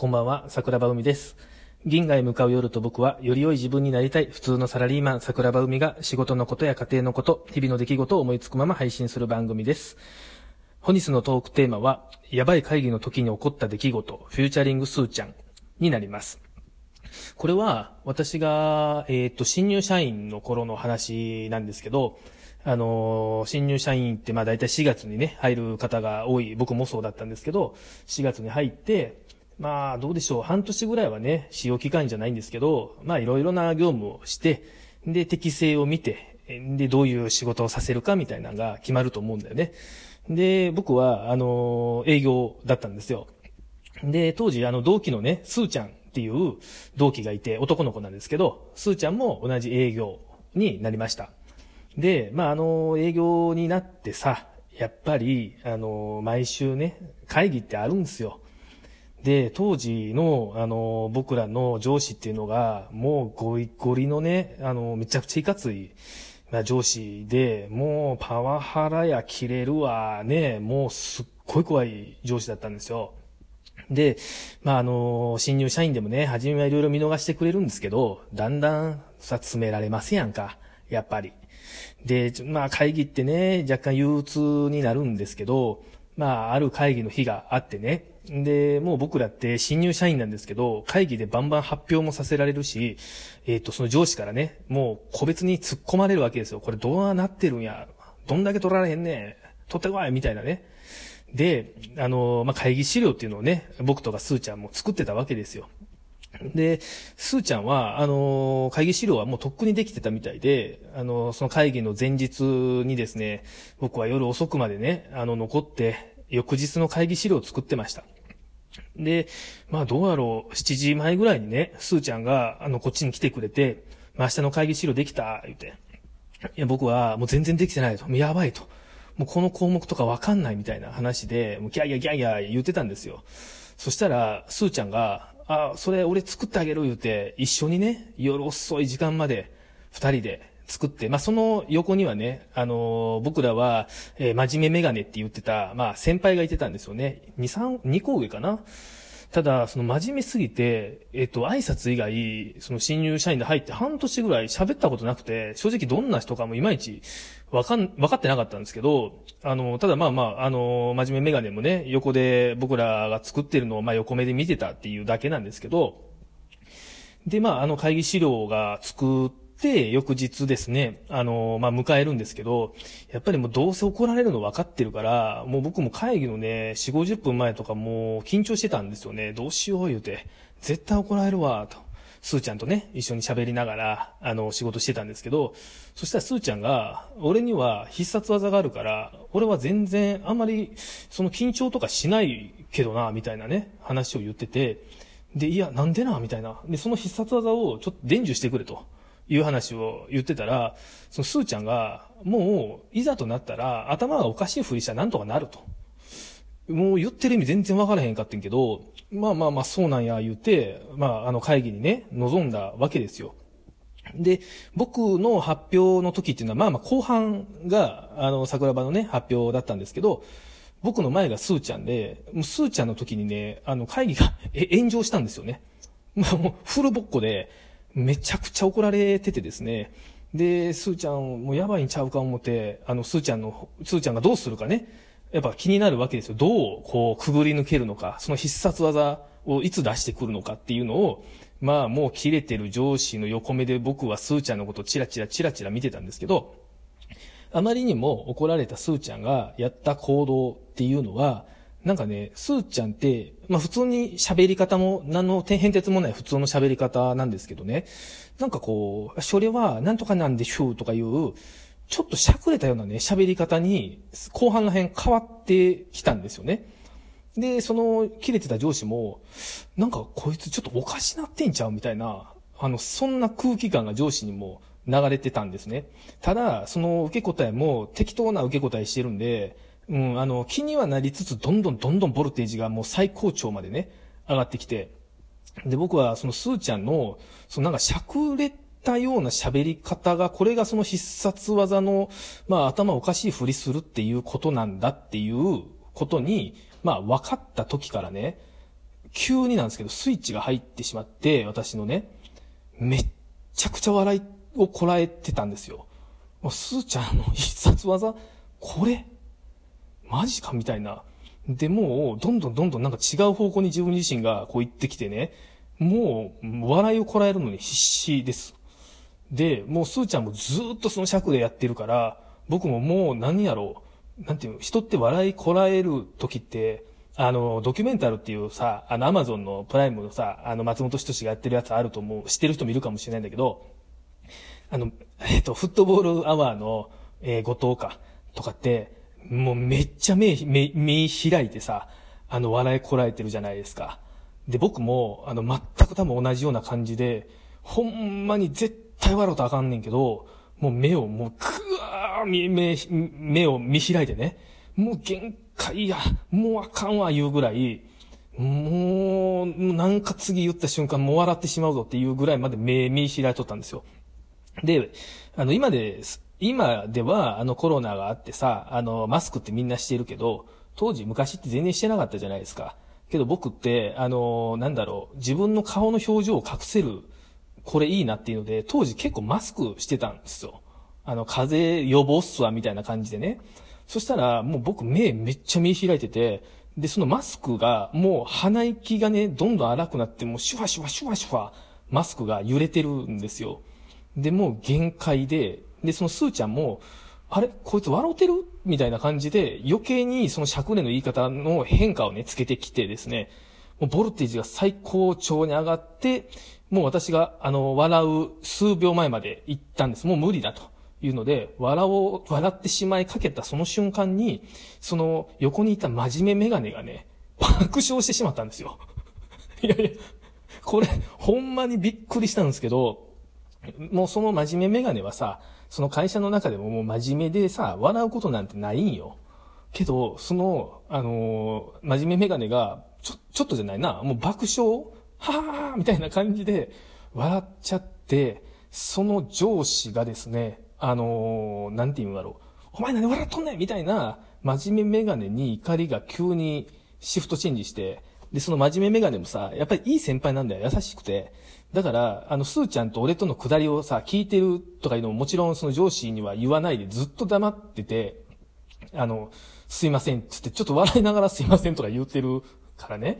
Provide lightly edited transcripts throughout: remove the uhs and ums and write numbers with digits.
こんばんは、桜庭海です。銀河へ向かう夜と僕は、より良い自分になりたい普通のサラリーマン桜庭海が、仕事のことや家庭のこと、日々の出来事を思いつくまま配信する番組です。本日のトークテーマは、やばい会議の時に起こった出来事、フューチャリングスーちゃんになります。これは、私が、新入社員の頃の話なんですけど、新入社員って、だいたい4月にね、入る方が多い、僕もそうだったんですけど、4月に入って、どうでしょう。半年ぐらいはね、使用期間じゃないんですけど、いろいろな業務をして、で、適性を見て、で、どういう仕事をさせるかみたいなのが決まると思うんだよね。で、僕は、営業だったんですよ。で、当時、同期のね、スーちゃんっていう同期がいて、男の子なんですけど、スーちゃんも同じ営業になりました。で、営業になってさ、やっぱり、毎週ね、会議ってあるんですよ。で、当時の、僕らの上司っていうのが、もうゴリゴリのね、めちゃくちゃいかつい、上司で、もうパワハラや切れるわ、ね、もうすっごい怖い上司だったんですよ。で、新入社員でもね、初めはいろいろ見逃してくれるんですけど、だんだん、詰められますやんか、やっぱり。で、会議ってね、若干憂鬱になるんですけど、ある会議の日があってね、で、もう僕らって新入社員なんですけど、会議でバンバン発表もさせられるし、その上司からね、もう個別に突っ込まれるわけですよ。これどうなってるんや。どんだけ取られへんねん。取ってこいみたいなね。で、会議資料っていうのをね、僕とかスーちゃんも作ってたわけですよ。で、スーちゃんは、会議資料はもうとっくにできてたみたいで、その会議の前日にですね、僕は夜遅くまでね、残って、翌日の会議資料を作ってました。で、どうやろう、7時前ぐらいにね、スーちゃんが、こっちに来てくれて、明日の会議資料できた、言って。いや、僕は、もう全然できてないと。もうやばいと。もうこの項目とかわかんないみたいな話で、もうギャーギャーギャーギャー言ってたんですよ。そしたら、スーちゃんが、それ俺作ってあげる、言って、一緒にね、夜遅い時間まで、二人で、作って、その横にはね、僕らは、真面目メガネって言ってた、先輩がいてたんですよね。2個上かな。ただ、その真面目すぎて、挨拶以外、その新入社員で入って半年ぐらい喋ったことなくて、正直どんな人かもいまいち分かってなかったんですけど、ただ真面目メガネもね、横で僕らが作ってるのを、横目で見てたっていうだけなんですけど、で、会議資料が作って、で、翌日ですね、迎えるんですけど、やっぱりもうどうせ怒られるの分かってるから、もう僕も会議のね、4、50分前とかもう緊張してたんですよね。どうしよう言うて。絶対怒られるわ、と。スーちゃんとね、一緒に喋りながら、仕事してたんですけど、そしたらスーちゃんが、俺には必殺技があるから、俺は全然あんまり、その緊張とかしないけどな、みたいなね、話を言ってて、で、いや、なんでな、みたいな。で、その必殺技をちょっと伝授してくれと。いう話を言ってたら、そのスーちゃんが、もう、いざとなったら、頭がおかしいふりしたらなんとかなると。もう言ってる意味全然わからへんかってんけど、そうなんや言って、会議にね、臨んだわけですよ。で、僕の発表の時っていうのは、後半が、桜庭のね、発表だったんですけど、僕の前がスーちゃんで、もうスーちゃんの時にね、会議が炎上したんですよね。もう、フルボッコで、めちゃくちゃ怒られててですね。で、スーちゃんもやばいんちゃうか思って、スーちゃんがどうするかね。やっぱ気になるわけですよ。どう、くぐり抜けるのか。その必殺技をいつ出してくるのかっていうのを、もう切れてる上司の横目で僕はスーちゃんのことをチラチラ見てたんですけど、あまりにも怒られたスーちゃんがやった行動っていうのは、なんかね、スーちゃんって、普通に喋り方も、何の変哲もない普通の喋り方なんですけどね。なんかそれはなんとかなんでしょうとかいう、ちょっとしゃくれたようなね、喋り方に、後半の辺変わってきたんですよね。で、その、切れてた上司も、なんかこいつちょっとおかしなってんちゃうみたいな、そんな空気感が上司にも流れてたんですね。ただ、その受け答えも適当な受け答えしてるんで、気にはなりつつ、どんどんボルテージがもう最高潮までね、上がってきて。で、僕はそのスーちゃんの、そのなんかしゃくれたような喋り方が、これがその必殺技の、頭おかしいふりするっていうことなんだっていうことに、分かった時からね、急になんですけど、スイッチが入ってしまって、私のね、めっちゃくちゃ笑いをこらえてたんですよ。もうスーちゃんの必殺技、これマジかみたいな。で、もう、どんどんなんか違う方向に自分自身がこう行ってきてね、もう、笑いをこらえるのに必死です。で、もうスーちゃんもずーっとその尺でやってるから、僕ももう何やろう、なんていうの、人って笑いこらえる時って、ドキュメンタルっていうさ、アマゾンのプライムのさ、松本人志がやってるやつあると思う、知ってる人もいるかもしれないんだけど、フットボールアワーの、後藤とかって、もうめっちゃ目開いてさ、笑いこらえてるじゃないですか。で、僕も、全く多分同じような感じで、ほんまに絶対笑うとあかんねんけど、もう目をもう、目を見開いてね、もう限界や、もうあかんわ言うぐらい、もう、なんか次言った瞬間もう笑ってしまうぞっていうぐらいまで目見開いとったんですよ。で、今では、コロナがあってさ、マスクってみんなしてるけど、当時昔って全然してなかったじゃないですか。けど僕って、自分の顔の表情を隠せる、これいいなっていうので、当時結構マスクしてたんですよ。風邪予防っすわ、みたいな感じでね。そしたら、もう僕目めっちゃ見開いてて、で、そのマスクが、もう鼻息がね、どんどん荒くなって、もうシュワシュワ、マスクが揺れてるんですよ。で、もう限界で、で、そのスーちゃんも、あれこいつ笑うてるみたいな感じで、余計にそのしゃくれの言い方の変化をね、つけてきてですね、もうボルテージが最高潮に上がって、もう私が、笑う数秒前まで行ったんです。もう無理だというので、笑ってしまいかけたその瞬間に、その横にいた真面目メガネがね、爆笑してしまったんですよ。いやいや、これ、ほんまにびっくりしたんですけど、もうその真面目メガネはさ、その会社の中でももう真面目でさ、笑うことなんてないんよ。けど、その、真面目メガネが、ちょっとじゃないな、もう爆笑、はぁーみたいな感じで、笑っちゃって、その上司がですね、なんて言うんだろう、お前何笑っとんねんみたいな、真面目メガネに怒りが急にシフトチェンジして、で、その真面目メガネもさ、やっぱりいい先輩なんだよ、優しくて。だから、スーちゃんと俺とのくだりをさ、聞いてるとかいうのももちろんその上司には言わないでずっと黙ってて、すいません、つってちょっと笑いながらすいませんとか言ってるからね。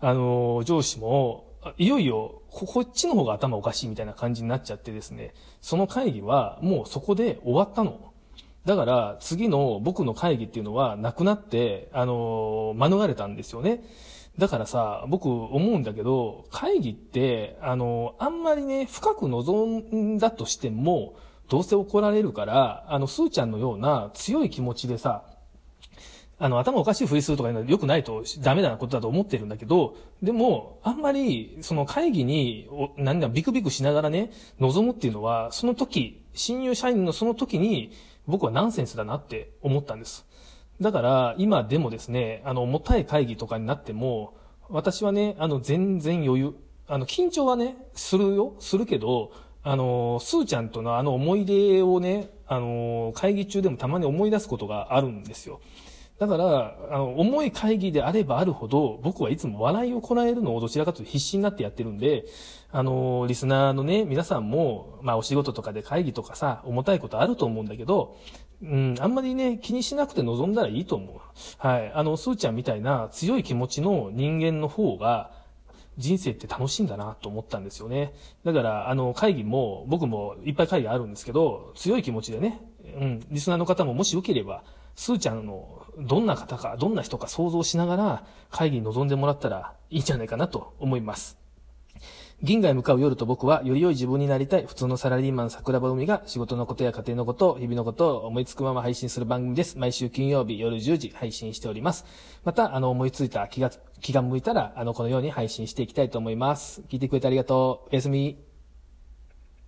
上司も、いよいよ、こっちの方が頭おかしいみたいな感じになっちゃってですね、その会議はもうそこで終わったの。だから、次の僕の会議っていうのはなくなって、免れたんですよね。だからさ、僕思うんだけど、会議って、あんまりね、深く望んだとしても、どうせ怒られるから、スーちゃんのような強い気持ちでさ、頭おかしいふりするとかいうのは良くないとダメなことだと思ってるんだけど、でも、あんまり、その会議に、なんだ、ビクビクしながらね、望むっていうのは、その時、新入社員のその時に、僕はナンセンスだなって思ったんです。だから、今でもですね、重たい会議とかになっても、私はね、全然余裕。緊張はね、するけど、スーちゃんとの思い出をね、会議中でもたまに思い出すことがあるんですよ。だから、重い会議であればあるほど、僕はいつも笑いをこらえるのをどちらかというと必死になってやってるんで、リスナーのね、皆さんも、まあお仕事とかで会議とかさ、重たいことあると思うんだけど、うん、あんまりね、気にしなくて臨んだらいいと思う。はい。スーちゃんみたいな強い気持ちの人間の方が、人生って楽しいんだなと思ったんですよね。だから、会議も、僕もいっぱい会議あるんですけど、強い気持ちでね、うん、リスナーの方ももしよければ、スーちゃんのどんな方か、どんな人か想像しながら、会議に臨んでもらったらいいんじゃないかなと思います。銀河へ向かう夜と僕は、より良い自分になりたい普通のサラリーマン桜庭海が仕事のことや家庭のこと、日々のことを思いつくまま配信する番組です。毎週金曜日夜10時配信しております。また、思いついた気が向いたら、このように配信していきたいと思います。聞いてくれてありがとう。おやすみ。